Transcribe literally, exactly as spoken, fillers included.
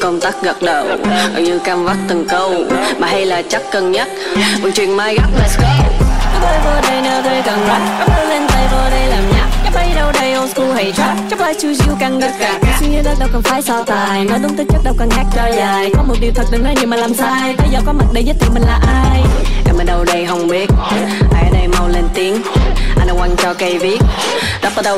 trong công tắc gật đầu, gần như cam vắt từng câu, mà hay là chắc cân nhắc. Vận chuyển mai gấp, let's go. Tôi vô đây nào tôi cần rap, gấp lên tay vô đây làm nhạc. Gấp bay đâu đây old school hay trap, chấp lại chiêu chiêu càng gật gạt. Suy nghĩ đó đâu cần phải so tài, nói đúng tới chất đâu cần hát cho dài. Có một điều thật đừng nói nhiều mà làm sai, tới giờ có mặt để giới thiệu mình là ai. Em ở đâu đây không biết, ai ở đây mau lên tiếng, anh đang quăng cho cây viết, rapper đâu.